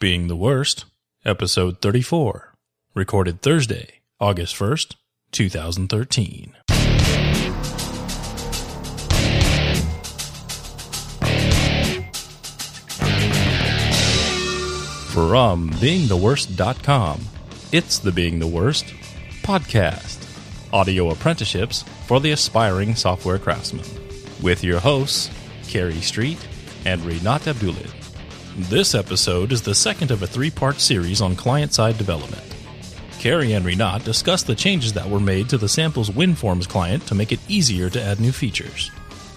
Being the Worst, Episode 34, recorded Thursday, August 1st, 2013. From beingtheworst.com, it's the Being the Worst podcast, audio apprenticeships for the aspiring software craftsman, with your hosts, Kerry Street and Rinat Abdullah. This episode is the second of a three-part series on client-side development. Kerry and Rinat discuss the changes that were made to the sample's WinForms client to make it easier to add new features.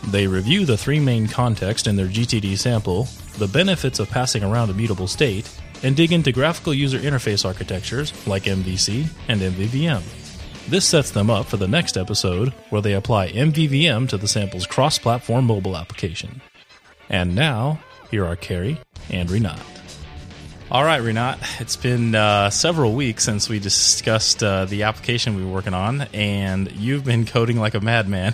They review the three main contexts in their GTD sample, the benefits of passing around a mutable state, and dig into graphical user interface architectures like MVC and MVVM. This sets them up for the next episode, where they apply MVVM to the sample's cross-platform mobile application. And now, here are Kerry and Rinat. All right, Rinat, it's been several weeks since we discussed the application we were working on, and you've been coding like a madman.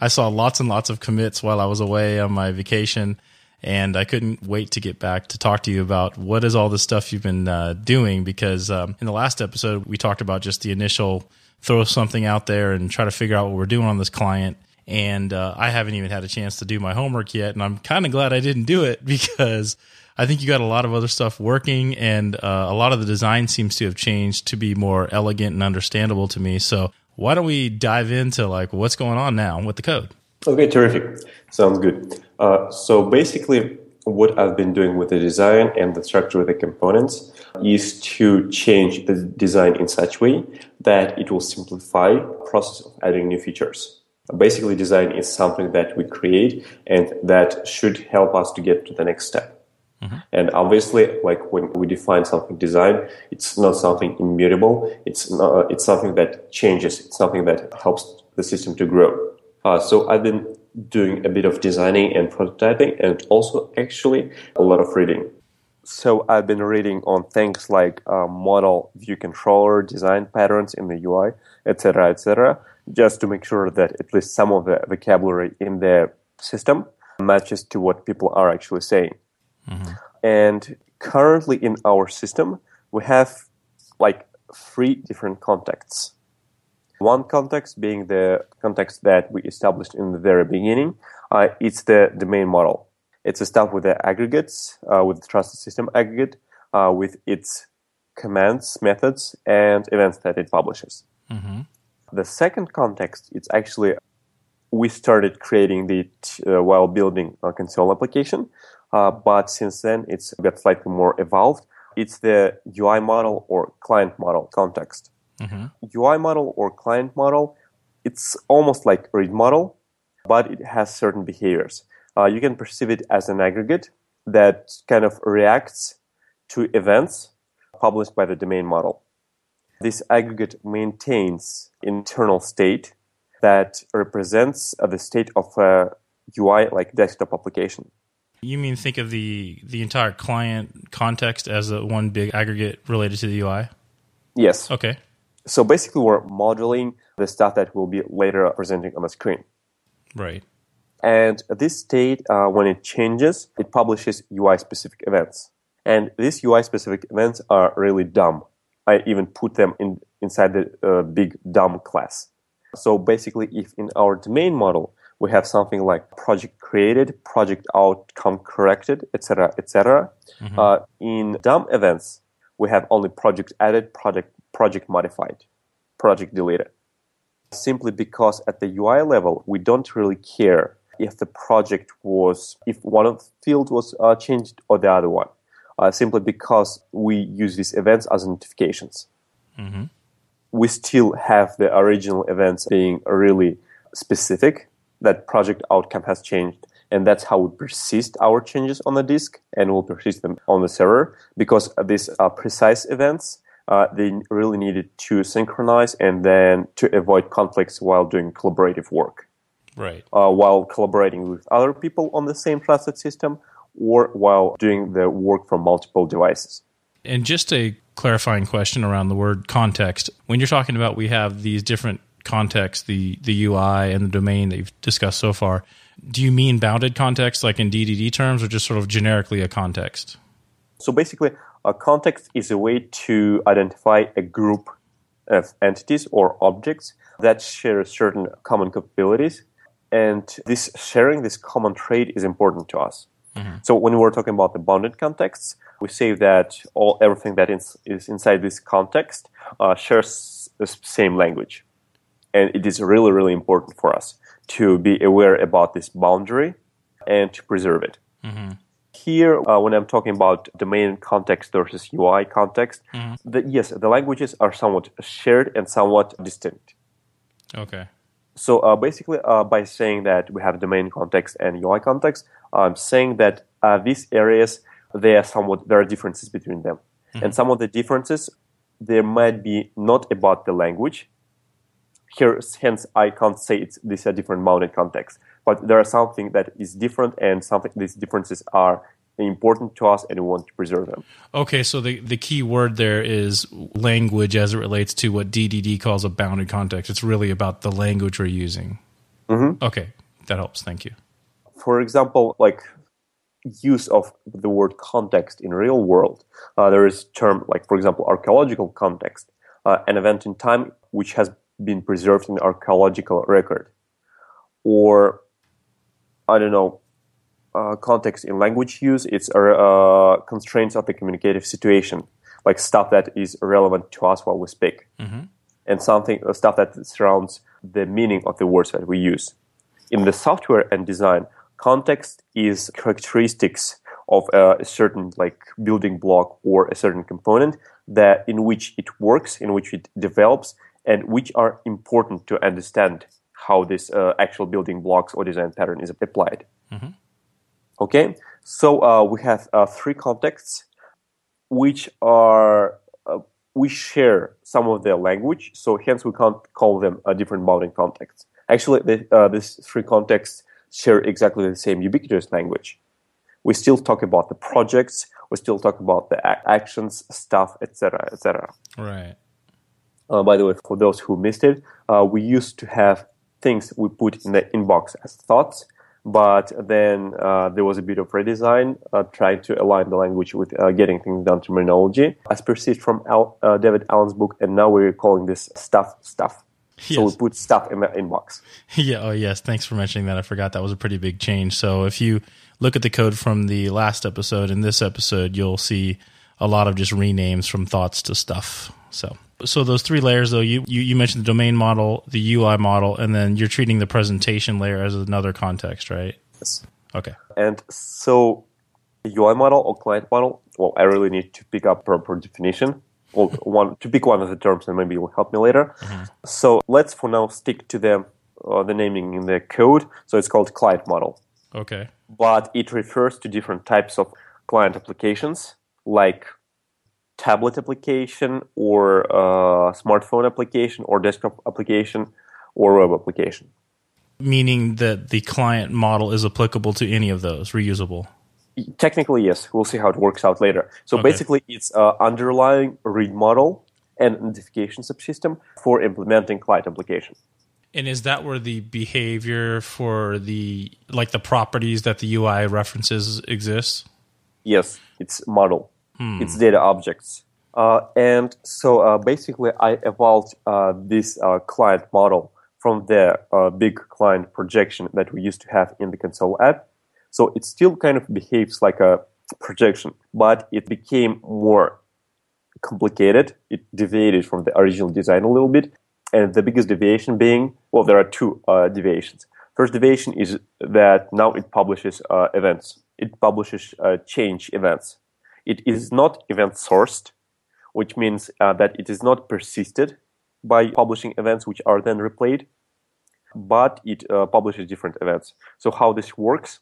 I saw lots and lots of commits while I was away on my vacation, and I couldn't wait to get back to talk to you about what is all this stuff you've been doing, because in the last episode, we talked about just the initial throw something out there and try to figure out what we're doing on this client. And I haven't even had a chance to do my homework yet, and I'm kind of glad I didn't do it because I think you got a lot of other stuff working, and a lot of the design seems to have changed to be more elegant and understandable to me. So why don't we dive into like what's going on now with the code? Okay, terrific. Sounds good. So basically what I've been doing with the design and the structure of the components is to change the design in such way that it will simplify the process of adding new features. Basically, design is something that we create and that should help us to get to the next step. Mm-hmm. And obviously, like when we define something design, it's not something immutable. It's something that changes. It's something that helps the system to grow. So I've been doing a bit of designing and prototyping and also actually a lot of reading. So I've been reading on things like model view controller, design patterns in the UI, etc., etc., just to make sure that at least some of the vocabulary in the system matches to what people are actually saying. Mm-hmm. And currently in our system, we have like three different contexts. One context being the context that we established in the very beginning. It's the domain model. It's a stuff with the aggregates, with the trusted system aggregate, with its commands, methods, and events that it publishes. Mm-hmm. The second context, it's actually we started creating it while building a console application, but since then it's got slightly more evolved. It's the UI model or client model context. Mm-hmm. UI model or client model, it's almost like read model, but it has certain behaviors. You can perceive it as an aggregate that kind of reacts to events published by the domain model. This aggregate maintains internal state that represents the state of a UI, like desktop application. You mean think of the entire client context as one big aggregate related to the UI? Yes. Okay. So basically we're modeling the stuff that we'll be later presenting on the screen. Right. And this state, when it changes, it publishes UI-specific events. And these UI-specific events are really dumb. I even put them inside the big dumb class. So basically, if in our domain model, we have something like project created, project outcome corrected, etc., etc. Mm-hmm. In dumb events, we have only project added, project modified, project deleted. Simply because at the UI level, we don't really care if one of the field was changed or the other one. Simply because we use these events as notifications. Mm-hmm. We still have the original events being really specific, that project outcome has changed, and that's how we persist our changes on the disk, and we'll persist them on the server, because these are precise events. They really needed to synchronize and then to avoid conflicts while doing collaborative work. Right. While collaborating with other people on the same trusted system, or while doing the work from multiple devices. And just a clarifying question around the word context. When you're talking about we have these different contexts, the UI and the domain that you've discussed so far, do you mean bounded context like in DDD terms or just sort of generically a context? So basically, A context is a way to identify a group of entities or objects that share certain common capabilities. And this sharing, this common trait is important to us. Mm-hmm. So when we're talking about the bounded contexts, we say that everything that is inside this context shares the same language. And it is really, really important for us to be aware about this boundary and to preserve it. Mm-hmm. Here, when I'm talking about domain context versus UI context, mm-hmm. The languages are somewhat shared and somewhat distinct. Okay. So basically, by saying that we have domain context and UI context, I'm saying that these areas, there are differences between them. Mm-hmm. And some of the differences, there might be not about the language. Here, hence, I can't say these are different bounded contexts. But there are something that is different and something these differences are important to us and we want to preserve them. Okay, so the key word there is language as it relates to what DDD calls a bounded context. It's really about the language we're using. Mm-hmm. Okay, that helps. Thank you. For example, like use of the word context in real world, there is term like, for example, archaeological context, an event in time which has been preserved in the archaeological record. Or, I don't know, context in language use, it's constraints of the communicative situation, like stuff that is relevant to us while we speak, mm-hmm. and stuff that surrounds the meaning of the words that we use. In the software and design, context is characteristics of a certain like building block or a certain component that in which it works, in which it develops, and which are important to understand how this actual building blocks or design pattern is applied. Mm-hmm. Okay, so we have three contexts which are we share some of their language, so hence we can't call them a different bounding contexts. Actually, these three contexts share exactly the same ubiquitous language. We still talk about the projects, we still talk about the actions, stuff, etc., etc. Right. By the way, for those who missed it, we used to have things we put in the inbox as thoughts, but then there was a bit of redesign, trying to align the language with getting things done terminology, as perceived from David Allen's book, and now we're calling this stuff. Yes. So we put stuff in the inbox. Yeah. Oh, yes. Thanks for mentioning that. I forgot that was a pretty big change. So if you look at the code from the last episode and this episode, you'll see a lot of just renames from thoughts to stuff. So those three layers, though, you mentioned the domain model, the UI model, and then you're treating the presentation layer as another context, right? Yes. Okay. And so the UI model or client model, well, I really need to pick up proper definition, or to pick one of the terms, and maybe it will help me later. Mm-hmm. So let's for now stick to the naming in the code. So it's called client model. Okay. But it refers to different types of client applications, like tablet application or smartphone application or desktop application or web application. Meaning that the client model is applicable to any of those, reusable? Technically, yes. We'll see how it works out later. So basically, it's underlying read model and notification subsystem for implementing client application. And is that where the behavior for the properties that the UI references exists? Yes, it's model. It's data objects. And so basically, I evolved this client model from the big client projection that we used to have in the console app. So it still kind of behaves like a projection, but it became more complicated. It deviated from the original design a little bit. And the biggest deviation being, well, there are two deviations. First deviation is that now it publishes events. It publishes change events. It is not event-sourced, which means that it is not persisted by publishing events which are then replayed, but it publishes different events. So how this works,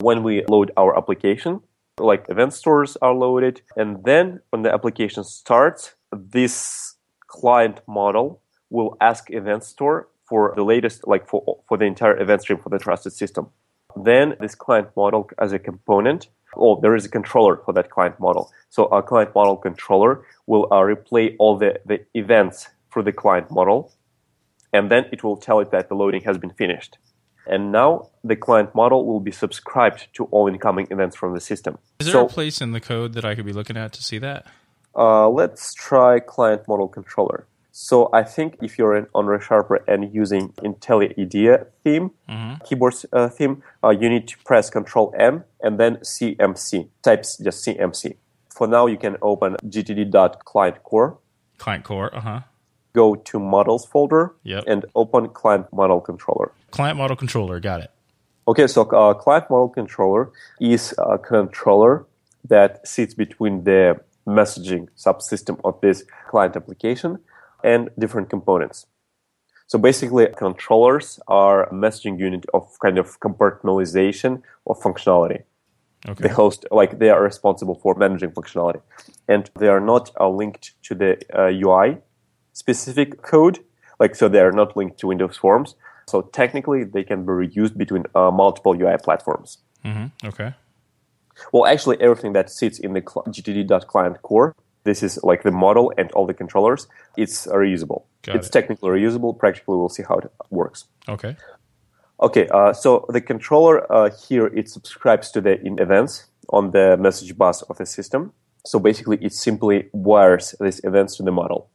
when we load our application, like event stores are loaded, and then when the application starts, this client model will ask event store for the latest, like for the entire event stream for the trusted system. Then this client model as a component, there is a controller for that client model. So our client model controller will replay all the events for the client model, and then it will tell it that the loading has been finished. And now the client model will be subscribed to all incoming events from the system. Is there a place in the code that I could be looking at to see that? Let's try client model controller. So I think if you're on ReSharper and using IntelliJ IDEA theme, keyboard theme, you need to press Control M and then CMC. Type just CMC. For now, you can open gtd.client core. Client core, Go to models folder and open client model controller. Client model controller, got it. Okay, so client model controller is a controller that sits between the messaging subsystem of this client application and different components. So basically, controllers are a messaging unit of kind of compartmentalization of functionality. Okay. The host, like they are responsible for managing functionality. And they are not linked to the UI-specific code. Like, so they are not linked to Windows Forms. So technically, they can be reused between multiple UI platforms. Okay. Well, actually, everything that sits in the gtd.client core, this is like the model and all the controllers, it's reusable. It's technically reusable. Practically, we'll see how it works. Okay, so the controller here, it subscribes to the events on the message bus of the system. So basically, it simply wires these events to the model.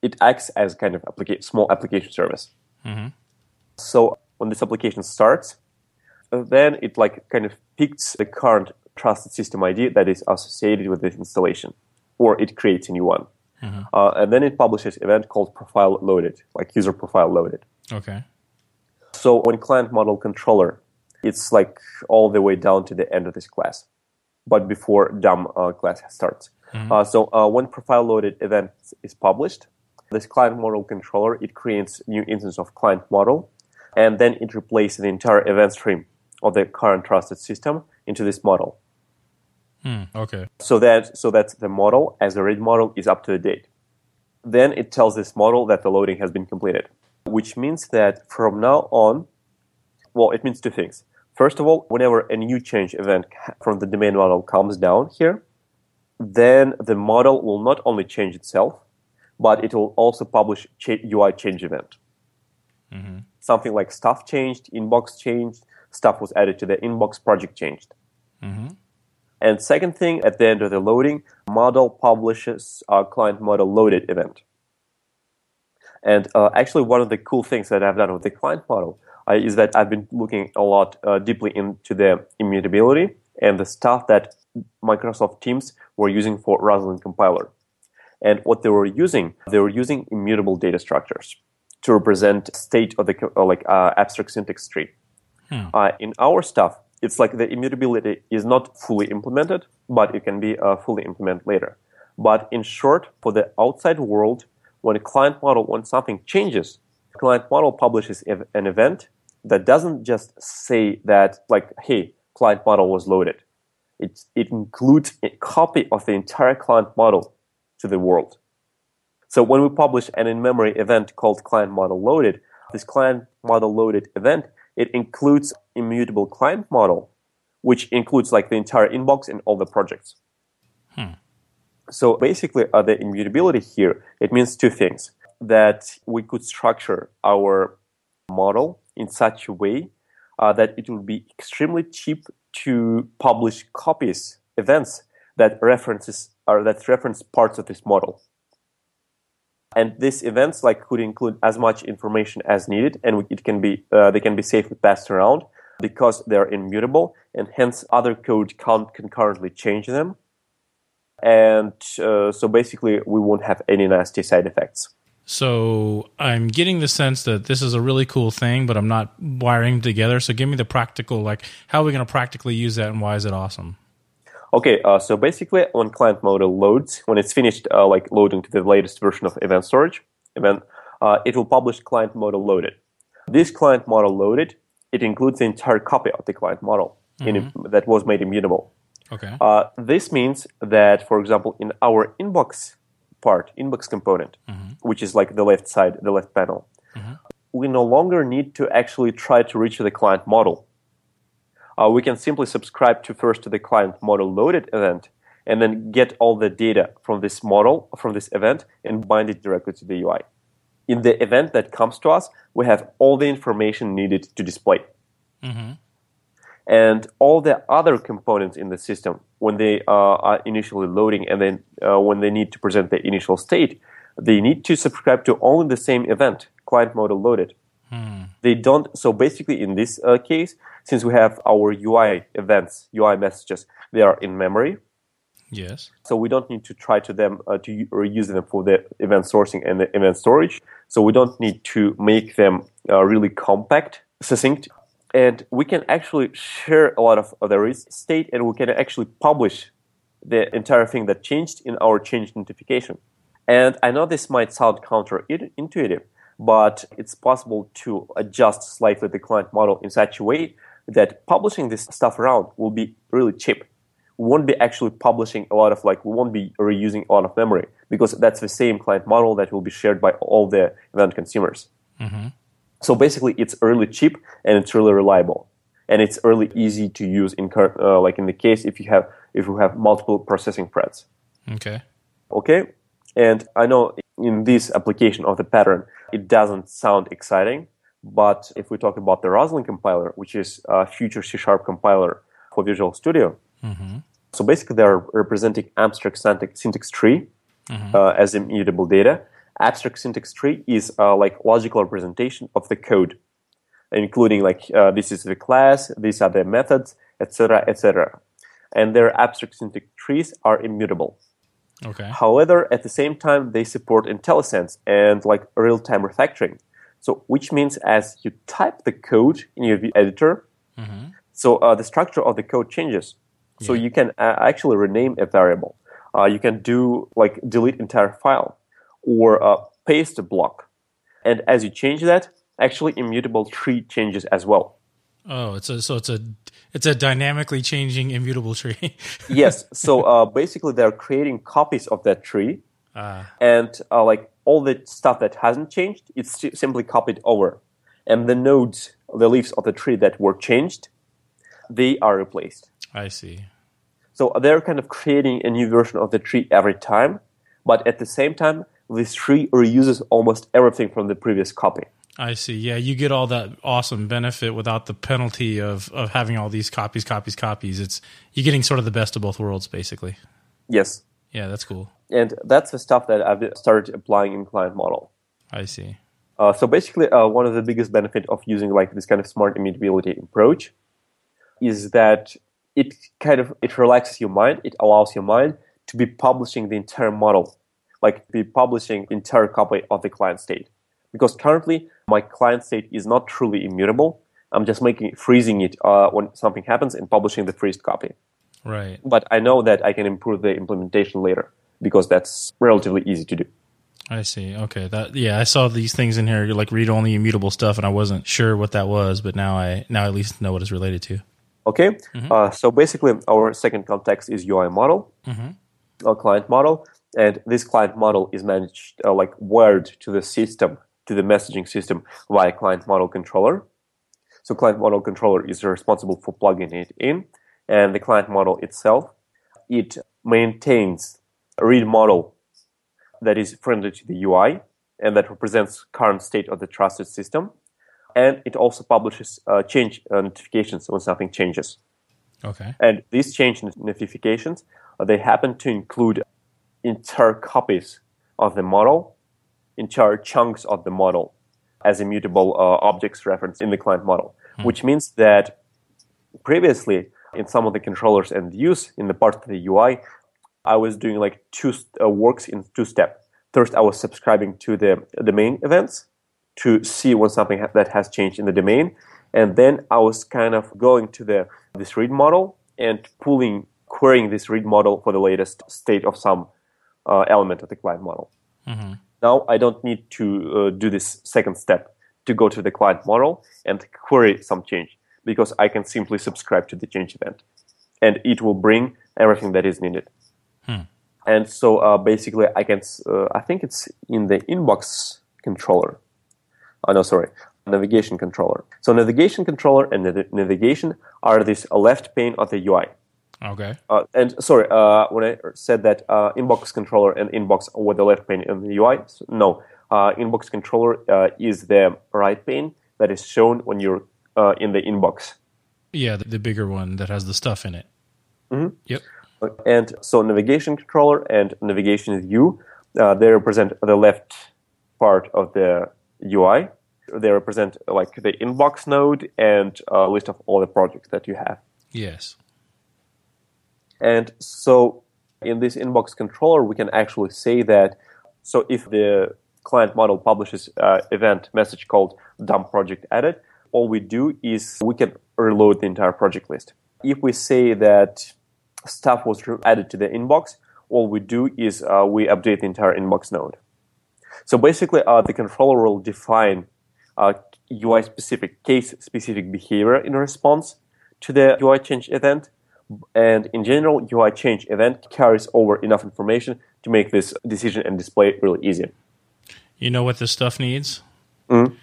It acts as kind of small application service. So when this application starts, then it like kind of picks the current trusted system ID that is associated with this installation, or it creates a new one. And then it publishes an event called profile loaded, like user profile loaded. Okay. So when client model controller, it's like all the way down to the end of this class, but before dumb class starts. So when profile loaded event is published, this client model controller, it creates new instance of client model, and then it replaces the entire event stream of the current trusted system into this model. So that the model as a read model is up to date. Then it tells this model that the loading has been completed, which means that from now on, well, it means two things. First of all, whenever a new change event from the domain model comes down here, then the model will not only change itself, but it will also publish UI change event. Something like stuff changed, inbox changed, stuff was added to the inbox, project changed. And second thing, at the end of the loading, model publishes our client model loaded event. And actually, one of the cool things that I've done with the client model is that I've been looking a lot deeply into the immutability and the stuff that Microsoft Teams were using for Roslyn compiler. And what they were using immutable data structures to represent state of the abstract syntax tree. In our stuff, it's like the immutability is not fully implemented, but it can be fully implemented later. But in short, for the outside world, when a client model, when something changes, the client model publishes an event that doesn't just say that, like, hey, client model was loaded. It includes a copy of the entire client model to the world. So when we publish an in-memory event called client model loaded, this client model loaded event, it includes immutable client model, which includes like the entire inbox and all the projects. So basically, the immutability here, it means two things. That we could structure our model in such a way that it would be extremely cheap to publish copies, events that reference parts of this model. And these events like could include as much information as needed, and it can be they can be safely passed around because they're immutable, and hence other code can't concurrently change them. And so basically, we won't have any nasty side effects. So I'm getting the sense that this is a really cool thing, but I'm not wiring together. So give me the practical, like, how are we going to practically use that, and why is it awesome? Okay, so basically, when client model loads, when it's finished like loading to the latest version of event storage, it will publish client model loaded. This client model loaded, it includes the entire copy of the client model that was made immutable. Okay. This means that, for example, in our inbox part, inbox component, which is like the left side, the left panel, we no longer need to actually try to reach the client model. We can simply subscribe to the client model loaded event and then get all the data from this model, from this event, and bind it directly to the UI. in the event that comes to us, we have all the information needed to display. Mm-hmm. And all the other components in the system, when they are initially loading and then when they need to present the initial state, they need to subscribe to only the same event, client model loaded. They don't. So basically, in this case, since we have our UI events, UI messages, they are in memory. Yes. So we don't need to try to them to reuse them for the event sourcing and the event storage. So we don't need to make them really compact, succinct. And we can actually share a lot of the risk state, and we can actually publish the entire thing that changed in our change notification. And I know this might sound counterintuitive, but it's possible to adjust slightly the client model in such a way that publishing this stuff around will be really cheap. We won't be actually publishing a lot of, like, we won't be reusing a lot of memory, because that's the same client model that will be shared by all the event consumers. Mm-hmm. So basically, it's really cheap and it's really reliable, and it's really easy to use in like in the case if you have multiple processing threads. Okay. And I know in this application of the pattern, it doesn't sound exciting, but if we talk about the Roslyn compiler, which is a future C# compiler for Visual Studio, mm-hmm. so basically they're representing abstract syntax tree mm-hmm. As immutable data. Abstract syntax tree is like logical representation of the code, including like this is the class, these are the methods, etc., etc. And their abstract syntax trees are immutable. Okay. However, at the same time, they support IntelliSense and like real-time refactoring. So, which means as you type the code in your editor, mm-hmm. so the structure of the code changes. Yeah. So you can actually rename a variable. You can do like delete entire file. Or paste a block. And as you change that, actually immutable tree changes as well. Oh, it's a dynamically changing immutable tree. Yes. So basically they're creating copies of that tree. And like all the stuff that hasn't changed, it's simply copied over. And the nodes, the leaves of the tree that were changed, they are replaced. I see. So they're kind of creating a new version of the tree every time. But at the same time, this tree reuses almost everything from the previous copy. I see. Yeah, you get all that awesome benefit without the penalty of having all these copies. You're getting sort of the best of both worlds, basically. Yes. Yeah, that's cool. And that's the stuff that I've started applying in client model. I see. So basically, one of the biggest benefits of using like this kind of smart immutability approach is that it relaxes your mind. It allows your mind to be publishing the entire model. Like be publishing entire copy of the client state, because currently my client state is not truly immutable. I'm just freezing it when something happens and publishing the freezed copy. Right. But I know that I can improve the implementation later because that's relatively easy to do. I see. Okay. I saw these things in here like read only immutable stuff, and I wasn't sure what that was, but now I at least know what it's related to. Okay. Mm-hmm. So basically, our second context is UI model, mm-hmm. our client model. And this client model is managed, wired to the system, to the messaging system via client model controller. So client model controller is responsible for plugging it in. And the client model itself, it maintains a read model that is friendly to the UI and that represents current state of the trusted system. And it also publishes change notifications when something changes. Okay. And these change notifications, they happen to include entire copies of the model, entire chunks of the model as immutable objects referenced in the client model, which means that previously in some of the controllers and views in the part of the UI, I was doing like two works in two steps. First, I was subscribing to the domain events to see when something that has changed in the domain. And then I was kind of going to this read model and querying this read model for the latest state of some element of the client model. Mm-hmm. Now I don't need to do this second step to go to the client model and query some change because I can simply subscribe to the change event and it will bring everything that is needed. And so basically I can, I think it's in the inbox controller. Oh, no, sorry, navigation controller. So navigation controller and navigation are this left pane of the UI. Okay. And sorry, when I said that inbox controller and inbox were the left pane in the UI, no, inbox controller is the right pane that is shown when you're in the inbox. Yeah, the bigger one that has the stuff in it. Mm-hmm. Yep. And so navigation controller and navigation view, they represent the left part of the UI. They represent like the inbox node and a list of all the projects that you have. Yes. And so in this inbox controller, we can actually say that, so if the client model publishes an event message called dump project added, all we do is we can reload the entire project list. If we say that stuff was added to the inbox, all we do is we update the entire inbox node. So basically, the controller will define UI-specific, case-specific behavior in response to the UI change event. And in general, UI change event carries over enough information to make this decision and display really easy. You know what this stuff needs? Mm-hmm.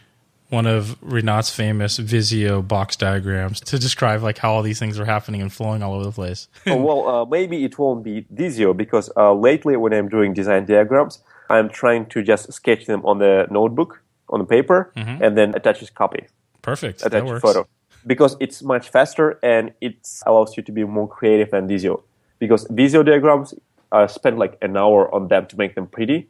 One of Rinat's famous Visio box diagrams to describe like how all these things are happening and flowing all over the place. Well, maybe it won't be Visio because lately when I'm doing design diagrams, I'm trying to just sketch them on the notebook, on the paper, mm-hmm. and then attach a copy. Perfect. Attach a photo. Because it's much faster and it allows you to be more creative than Visio. Because Visio diagrams, I spend like an hour on them to make them pretty.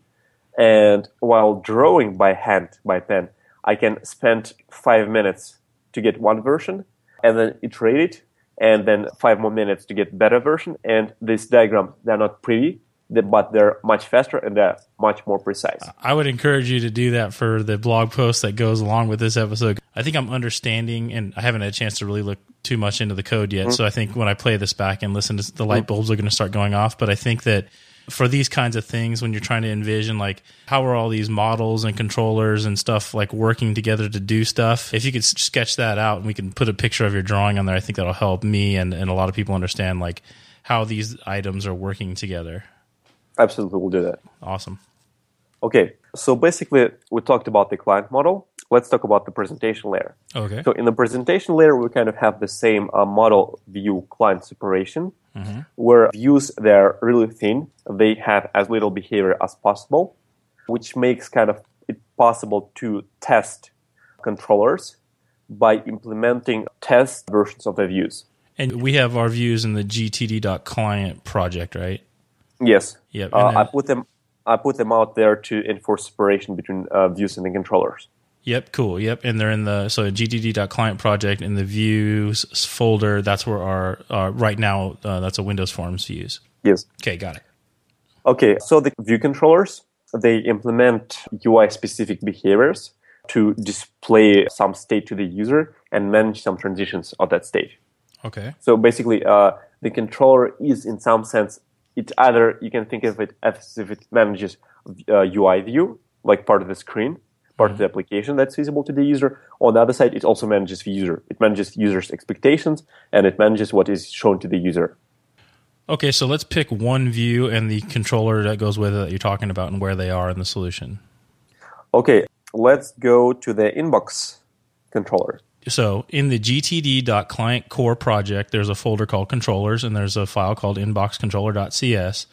And while drawing by hand, by pen, I can spend 5 minutes to get one version and then iterate it and then 5 more minutes to get better version. And these diagrams, they're not pretty, but they're much faster and they're much more precise. I would encourage you to do that for the blog post that goes along with this episode. I think I'm understanding, and I haven't had a chance to really look too much into the code yet, mm-hmm. so I think when I play this back and listen, to the light bulbs are going to start going off. But I think that for these kinds of things, when you're trying to envision like how are all these models and controllers and stuff like working together to do stuff, if you could sketch that out and we can put a picture of your drawing on there, I think that'll help me and a lot of people understand like how these items are working together. Absolutely, we'll do that. Awesome. Okay, so basically we talked about the client model. Let's talk about the presentation layer. Okay. So in the presentation layer, we kind of have the same model view client separation, mm-hmm. where views, they're really thin. They have as little behavior as possible, which makes kind of it possible to test controllers by implementing test versions of the views. And we have our views in the gtd.client project, right? Yes. Yep. I put them out there to enforce separation between views and the controllers. Yep, cool. Yep, and they're in the gtd.client project in the views folder. That's where our right now that's a Windows Forms views. Yes. Okay, got it. Okay, so the view controllers, they implement UI specific behaviors to display some state to the user and manage some transitions of that state. Okay. So basically, the controller is in some sense. It's either, you can think of it as if it manages UI view, like part of the screen, part mm-hmm. of the application that's visible to the user. On the other side, it also manages the user. It manages user's expectations, and it manages what is shown to the user. Okay, so let's pick one view and the controller that goes with it that you're talking about and where they are in the solution. Okay, let's go to the inbox controller. So in the gtd.client core project, there's a folder called controllers, and there's a file called inboxcontroller.cs.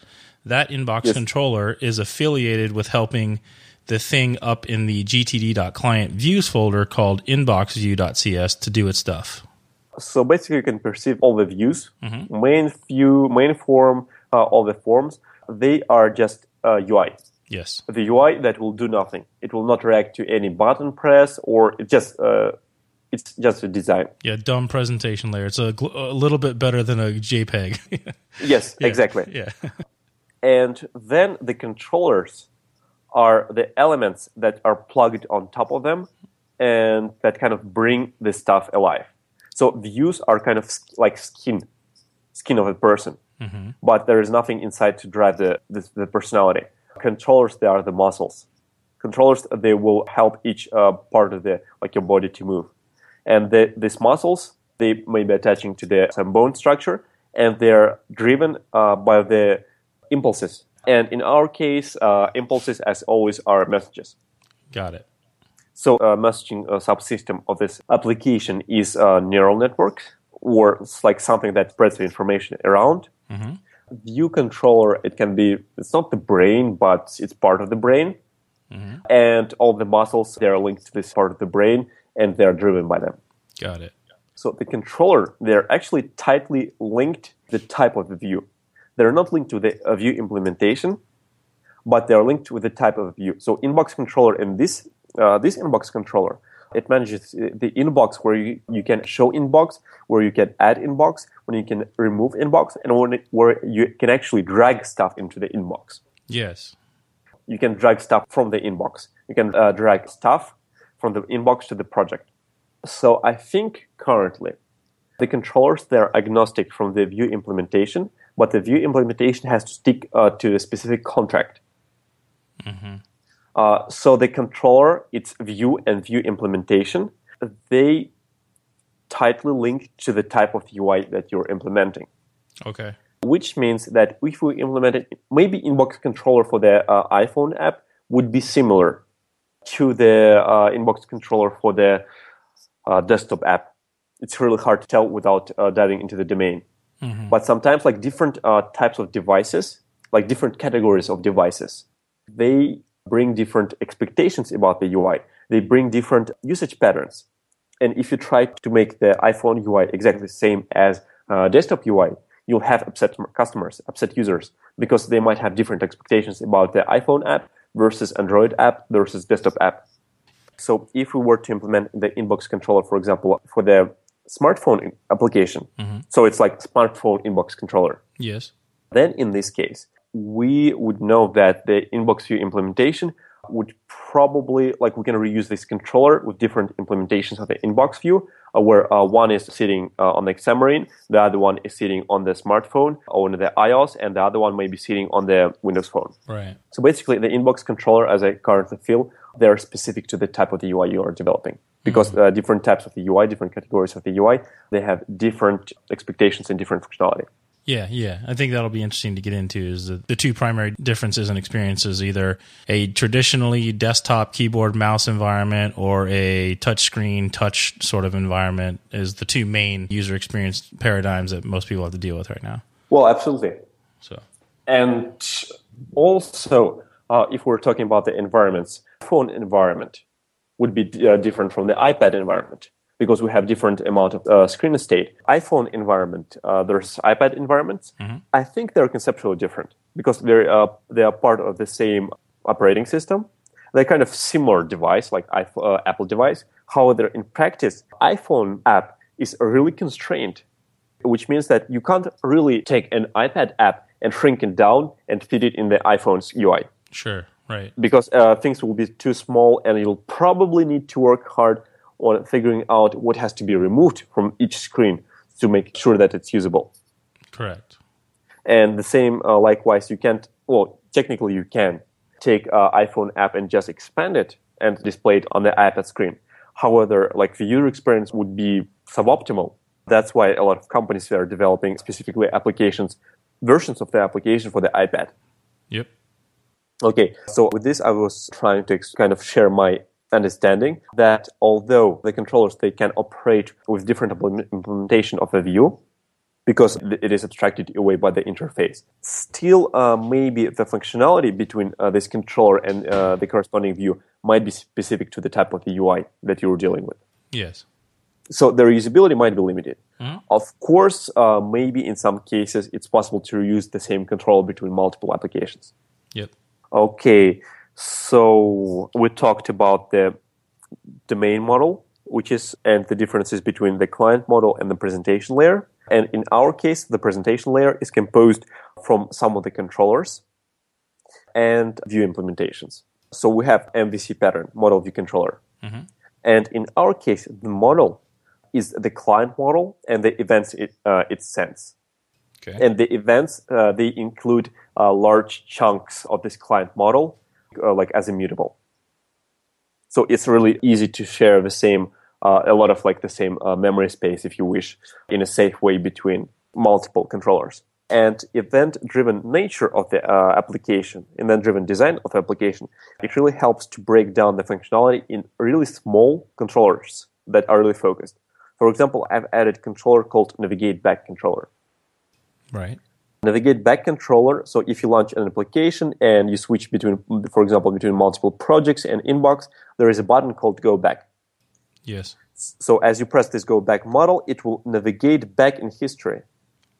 That inbox yes. controller is affiliated with helping the thing up in the gtd.client views folder called inboxview.cs to do its stuff. So basically, you can perceive all the views, mm-hmm. main view, main form, all the forms. They are just UI. Yes. The UI that will do nothing. It will not react to any button press, or it just... It's just a design. Yeah, dumb presentation layer. It's a little bit better than a JPEG. Yes, yeah. Exactly. Yeah. And then the controllers are the elements that are plugged on top of them and that kind of bring the stuff alive. So views are kind of like skin of a person, mm-hmm. but there is nothing inside to drive the personality. Controllers, they are the muscles. Controllers, they will help each part of the like your body to move. And these muscles, they may be attaching to some bone structure, and they're driven by the impulses. And in our case, impulses, as always, are messages. Got it. So messaging subsystem of this application is a neural network, or it's like something that spreads the information around. Mm-hmm. View controller, it's not the brain, but it's part of the brain. Mm-hmm. And all the muscles, they are linked to this part of the brain, and they are driven by them. Got it. So the controller, they're actually tightly linked to the type of the view. They're not linked to the view implementation, but they're linked with the type of view. So inbox controller and this inbox controller, it manages the inbox where you can show inbox, where you can add inbox, when you can remove inbox, and where you can actually drag stuff into the inbox. Yes. You can drag stuff from the inbox. You can drag stuff from the inbox to the project. So I think currently the controllers, they're agnostic from the view implementation, but the view implementation has to stick to a specific contract. Mm-hmm. So the controller, its view and view implementation, they tightly link to the type of UI that you're implementing. Okay. Which means that if we implemented maybe inbox controller for the iPhone app would be similar to the inbox controller for the desktop app. It's really hard to tell without diving into the domain. Mm-hmm. But sometimes like different types of devices, like different categories of devices, they bring different expectations about the UI. They bring different usage patterns. And if you try to make the iPhone UI exactly the same as desktop UI, you'll have upset customers, upset users, because they might have different expectations about the iPhone app versus Android app versus desktop app. So if we were to implement the inbox controller, for example, for the smartphone application, mm-hmm. so it's like smartphone inbox controller. Yes. Then in this case, we would know that the inbox view implementation would probably, like we can reuse this controller with different implementations of the inbox view, where one is sitting on the Xamarin, the other one is sitting on the smartphone, on the iOS, and the other one may be sitting on the Windows phone. Right. So basically, the inbox controller, as I currently feel, they're specific to the type of the UI you are developing. Because mm-hmm. Different types of the UI, different categories of the UI, they have different expectations and different functionality. Yeah. I think that'll be interesting to get into is the two primary differences in experiences, either a traditionally desktop keyboard mouse environment or a touchscreen touch sort of environment is the two main user experience paradigms that most people have to deal with right now. Well, absolutely. So, and also, if we're talking about the environments, phone environment would be different from the iPad environment. Because we have different amount of screen estate. iPhone environment, there's iPad environments. Mm-hmm. I think they're conceptually different because they are part of the same operating system. They're kind of similar device, like Apple device. However, in practice, iPhone app is really constrained, which means that you can't really take an iPad app and shrink it down and fit it in the iPhone's UI. Sure, right. Because things will be too small and you'll probably need to work hard on figuring out what has to be removed from each screen to make sure that it's usable. Correct. And the same, likewise, you can't, well, technically you can take iPhone app and just expand it and display it on the iPad screen. However, like the user experience would be suboptimal. That's why a lot of companies are developing specifically applications, versions of the application for the iPad. Yep. Okay, so with this I was trying to kind of share my understanding that although the controllers, they can operate with different implementation of the view because it is abstracted away by the interface. Still, maybe the functionality between this controller and the corresponding view might be specific to the type of the UI that you're dealing with. Yes. So the reusability might be limited. Mm-hmm. Of course, maybe in some cases it's possible to reuse the same controller between multiple applications. Yep. Okay. So we talked about the domain model, which is, and the differences between the client model and the presentation layer. And in our case, the presentation layer is composed from some of the controllers and view implementations. So we have MVC pattern, model view controller. Mm-hmm. And in our case, the model is the client model and the events it sends. Okay. And the events, they include large chunks of this client model, like as immutable. So it's really easy to share the same, a lot of like the same memory space, if you wish, in a safe way between multiple controllers. And event-driven nature of the application, event-driven design of the application, it really helps to break down the functionality in really small controllers that are really focused. For example, I've added a controller called Navigate Back controller. Right. Navigate back controller. So if you launch an application and you switch between, for example, between multiple projects and inbox, there is a button called Go Back. Yes. So as you press this Go Back model, it will navigate back in history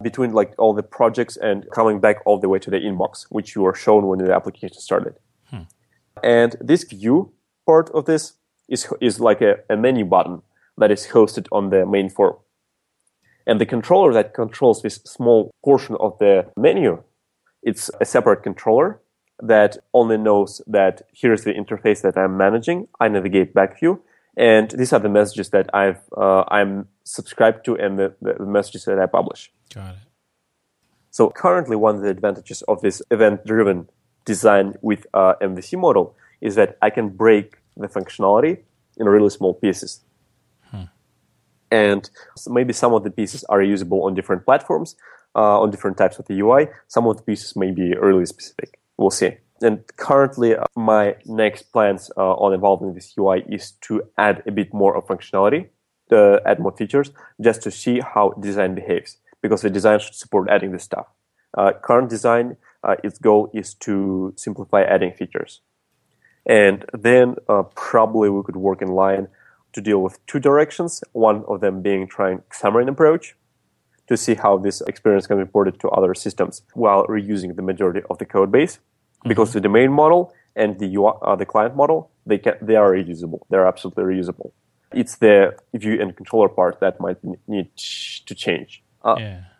between like all the projects and coming back all the way to the inbox, which you were shown when the application started. Hmm. And this view part of this is like a menu button that is hosted on the main form. And the controller that controls this small portion of the menu, it's a separate controller that only knows that here's the interface that I'm managing. I navigate back view. And these are the messages that I'm subscribed to and the messages that I publish. Got it. So currently one of the advantages of this event-driven design with MVC model is that I can break the functionality in really small pieces. And maybe some of the pieces are usable on different platforms, on different types of the UI. Some of the pieces may be really specific. We'll see. And currently, my next plans on evolving this UI is to add a bit more of functionality, add more features, just to see how design behaves. Because the design should support adding this stuff. Current design, its goal is to simplify adding features. And then probably we could work in line to deal with two directions, one of them being trying Xamarin approach to see how this experience can be ported to other systems while reusing the majority of the code base. Mm-hmm. Because the domain model and the client model, they are reusable. They're absolutely reusable. It's the view and controller part that might need to change.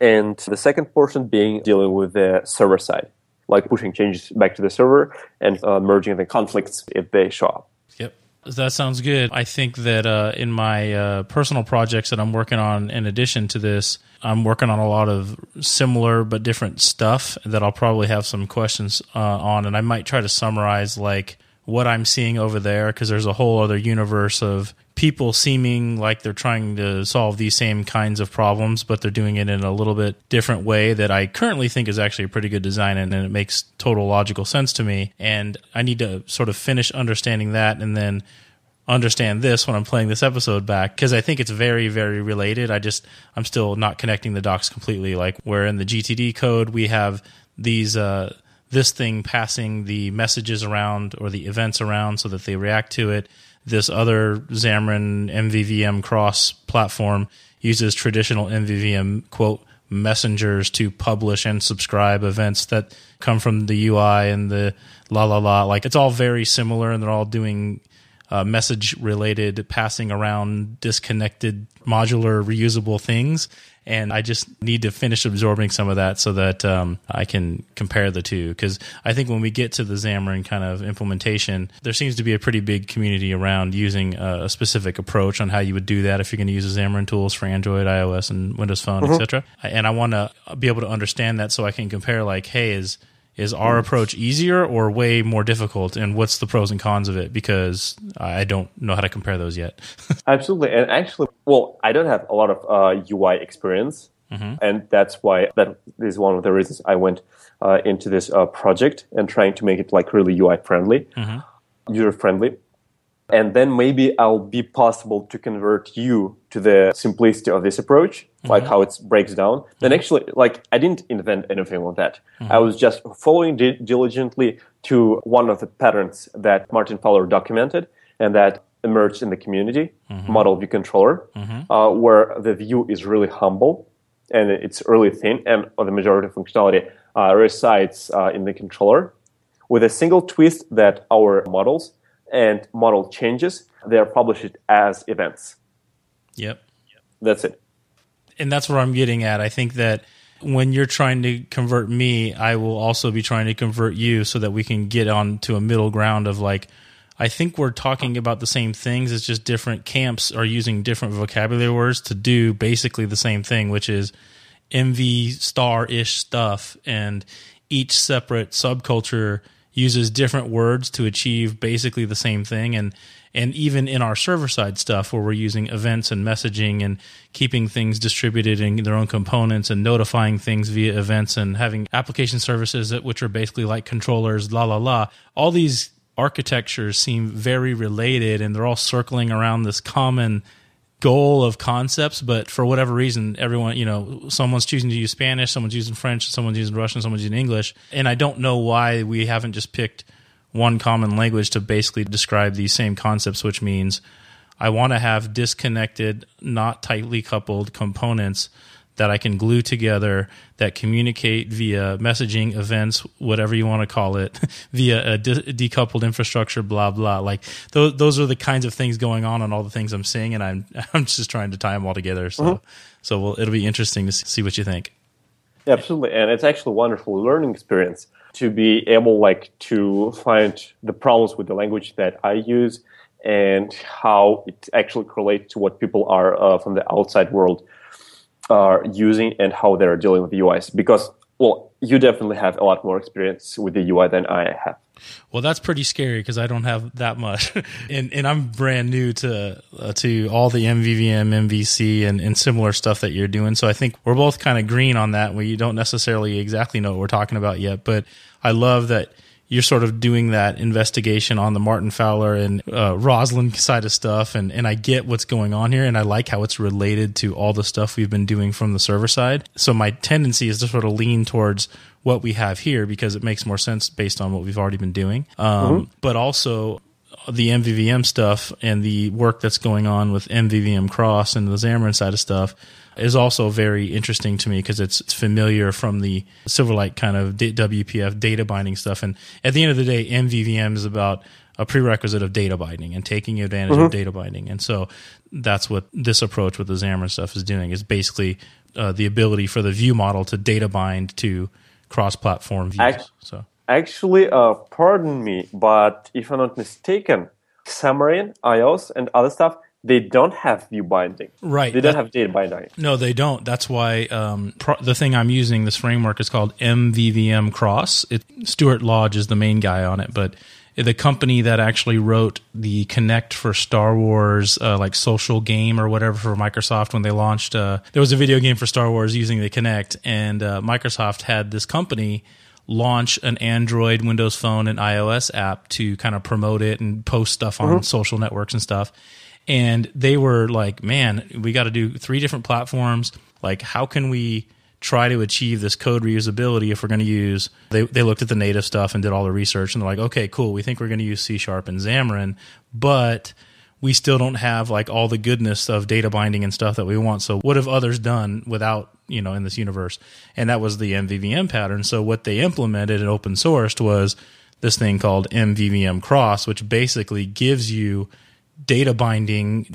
And the second portion being dealing with the server side, like pushing changes back to the server and merging the conflicts if they show up. That sounds good. I think that in my personal projects that I'm working on in addition to this, I'm working on a lot of similar but different stuff that I'll probably have some questions on. And I might try to summarize like what I'm seeing over there because there's a whole other universe of people seeming like they're trying to solve these same kinds of problems, but they're doing it in a little bit different way that I currently think is actually a pretty good design, and it makes total logical sense to me. And I need to sort of finish understanding that and then understand this when I'm playing this episode back, because I think it's very, very related. I'm still not connecting the dots completely. Like where in the GTD code, we have these this thing passing the messages around or the events around so that they react to it. This other Xamarin MVVM Cross platform uses traditional MVVM, quote, messengers to publish and subscribe events that come from the UI and the la. Like, it's all very similar, and they're all doing message-related, passing around, disconnected, modular, reusable things. And I just need to finish absorbing some of that so that I can compare the two. Because I think when we get to the Xamarin kind of implementation, there seems to be a pretty big community around using a specific approach on how you would do that if you're going to use the Xamarin tools for Android, iOS, and Windows Phone, mm-hmm. etc. And I want to be able to understand that so I can compare like, hey, is our approach easier or way more difficult? And what's the pros and cons of it? Because I don't know how to compare those yet. Absolutely. And actually, I don't have a lot of UI experience. Mm-hmm. And that's why that is one of the reasons I went into this project and trying to make it like really UI friendly, mm-hmm. user friendly. And then maybe I'll be possible to convert you to the simplicity of this approach, mm-hmm. like how it breaks down. Mm-hmm. Then actually, like I didn't invent anything on that. Mm-hmm. I was just following diligently to one of the patterns that Martin Fowler documented and that emerged in the community, mm-hmm. model view controller, mm-hmm. Where the view is really humble and it's really thin, and the majority of functionality resides in the controller, with a single twist that our models and model changes, they are published as events. Yep. That's it. And that's where I'm getting at. I think that when you're trying to convert me, I will also be trying to convert you so that we can get on to a middle ground of like, I think we're talking about the same things. It's just different camps are using different vocabulary words to do basically the same thing, which is MV star-ish stuff. And each separate subculture uses different words to achieve basically the same thing. And even in our server-side stuff where we're using events and messaging and keeping things distributed in their own components and notifying things via events and having application services which are basically like controllers, all these architectures seem very related, and they're all circling around this common goal of concepts, but for whatever reason, everyone, you know, someone's choosing to use Spanish, someone's using French, someone's using Russian, someone's using English. And I don't know why we haven't just picked one common language to basically describe these same concepts, which means I want to have disconnected, not tightly coupled components that I can glue together, that communicate via messaging, events, whatever you want to call it, via a decoupled infrastructure, blah, blah. Like those are the kinds of things going on and all the things I'm seeing, and I'm just trying to tie them all together. So, so it'll be interesting to see what you think. Yeah, absolutely. And it's actually a wonderful learning experience to be able to find the problems with the language that I use and how it actually correlates to what people are from the outside world are using and how they're dealing with the UIs. Because, well, you definitely have a lot more experience with the UI than I have. Well, that's pretty scary because I don't have that much. and I'm brand new to all the MVVM, MVC, and similar stuff that you're doing. So I think we're both kind of green on that. We don't necessarily exactly know what we're talking about yet. But I love that you're sort of doing that investigation on the Martin Fowler and Roslyn side of stuff. And I get what's going on here. And I like how it's related to all the stuff we've been doing from the server side. So my tendency is to sort of lean towards what we have here because it makes more sense based on what we've already been doing. But also the MVVM stuff and the work that's going on with MVVM Cross and the Xamarin side of stuff is also very interesting to me because it's familiar from the Silverlight kind of WPF data binding stuff. And at the end of the day, MVVM is about a prerequisite of data binding and taking advantage of data binding. And so that's what this approach with the Xamarin stuff is doing, is basically the ability for the view model to data bind to cross-platform views. Actually, pardon me, but if I'm not mistaken, Xamarin, iOS, and other stuff, they don't have view binding. Right. They don't have data binding. No, they don't. That's why the thing I'm using, this framework, is called MVVM Cross. Stuart Lodge is the main guy on it, but the company that actually wrote the Kinect for Star Wars, social game or whatever for Microsoft when they launched, there was a video game for Star Wars using the Kinect, and Microsoft had this company launch an Android, Windows Phone, and iOS app to kind of promote it and post stuff on social networks and stuff. And they were like, man, we got to do 3 different platforms. Like, how can we try to achieve this code reusability if we're going to use... They looked at the native stuff and did all the research, and they're like, okay, cool, we think we're going to use C# and Xamarin, but we still don't have all the goodness of data binding and stuff that we want. So what have others done without, in this universe? And that was the MVVM pattern. So what they implemented and open sourced was this thing called MVVM Cross, which basically gives you data bindingable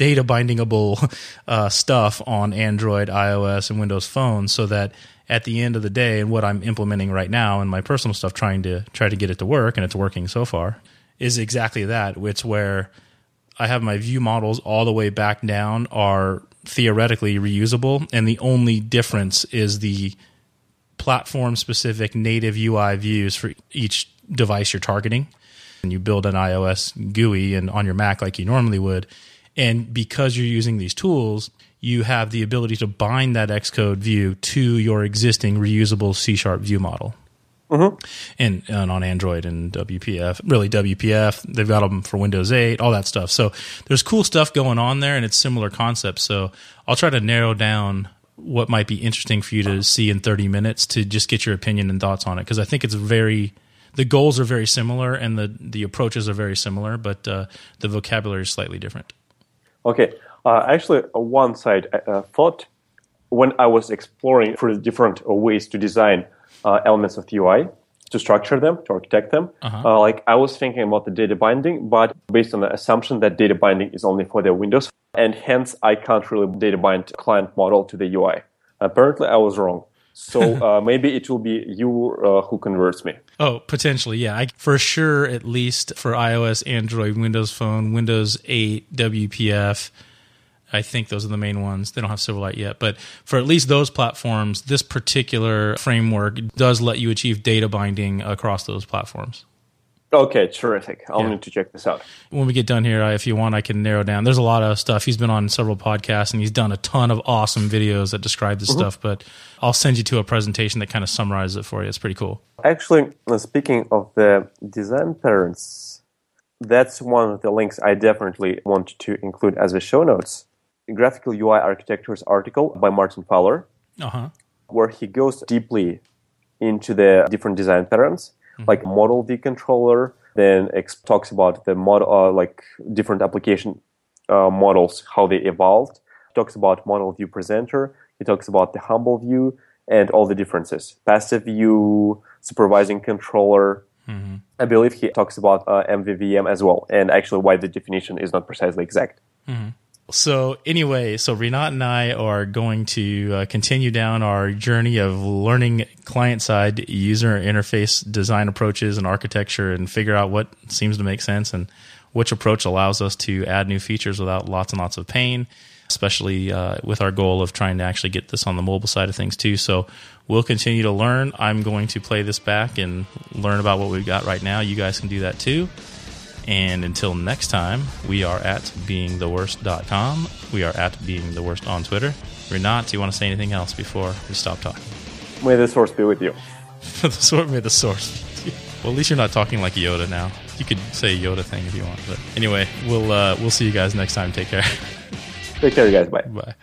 stuff on Android, iOS, and Windows phones, so that at the end of the day, and what I'm implementing right now and my personal stuff, trying to get it to work, and it's working so far, is exactly that. It's where I have my view models all the way back down are theoretically reusable, and the only difference is the platform-specific native UI views for each device you're targeting. And you build an iOS GUI and on your Mac like you normally would. And because you're using these tools, you have the ability to bind that Xcode view to your existing reusable C# view model. And on Android and WPF, really WPF, they've got them for Windows 8, all that stuff. So there's cool stuff going on there, and it's similar concepts. So I'll try to narrow down what might be interesting for you to see in 30 minutes to just get your opinion and thoughts on it, because I think it's very... The goals are very similar, and the approaches are very similar, but the vocabulary is slightly different. Okay. Actually, one side thought, when I was exploring for different ways to design elements of the UI, to structure them, to architect them, I was thinking about the data binding, but based on the assumption that data binding is only for the Windows, and hence I can't really data bind client model to the UI. Apparently, I was wrong. So maybe it will be you who converts me. Oh, potentially, yeah. For sure, at least for iOS, Android, Windows Phone, Windows 8, WPF, I think those are the main ones. They don't have Silverlight yet. But for at least those platforms, this particular framework does let you achieve data binding across those platforms. Okay, terrific. I'll need to check this out. When we get done here, if you want, I can narrow down. There's a lot of stuff. He's been on several podcasts, and he's done a ton of awesome videos that describe this stuff, but I'll send you to a presentation that kind of summarizes it for you. It's pretty cool. Actually, speaking of the design patterns, that's one of the links I definitely want to include as the show notes. Graphical UI Architectures article by Martin Fowler, where he goes deeply into the different design patterns, like model D controller, then talks about the model, like different application models, how they evolved, talks about model view presenter, he talks about the humble view, and all the differences. Passive view, supervising controller. I believe he talks about MVVM as well, and actually why the definition is not precisely exact. So anyway, so Rinat and I are going to continue down our journey of learning client-side user interface design approaches and architecture, and figure out what seems to make sense and which approach allows us to add new features without lots and lots of pain, especially with our goal of trying to actually get this on the mobile side of things too. So we'll continue to learn. I'm going to play this back and learn about what we've got right now. You guys can do that too. And until next time, we are at beingtheworst.com. We are at beingtheworst on Twitter. Rinat, do you want to say anything else before we stop talking? May the source be with you. May the source be with you. Well, at least you're not talking like Yoda now. You could say Yoda thing if you want. But anyway, we'll see you guys next time. Take care. Take care, you guys. Bye. Bye.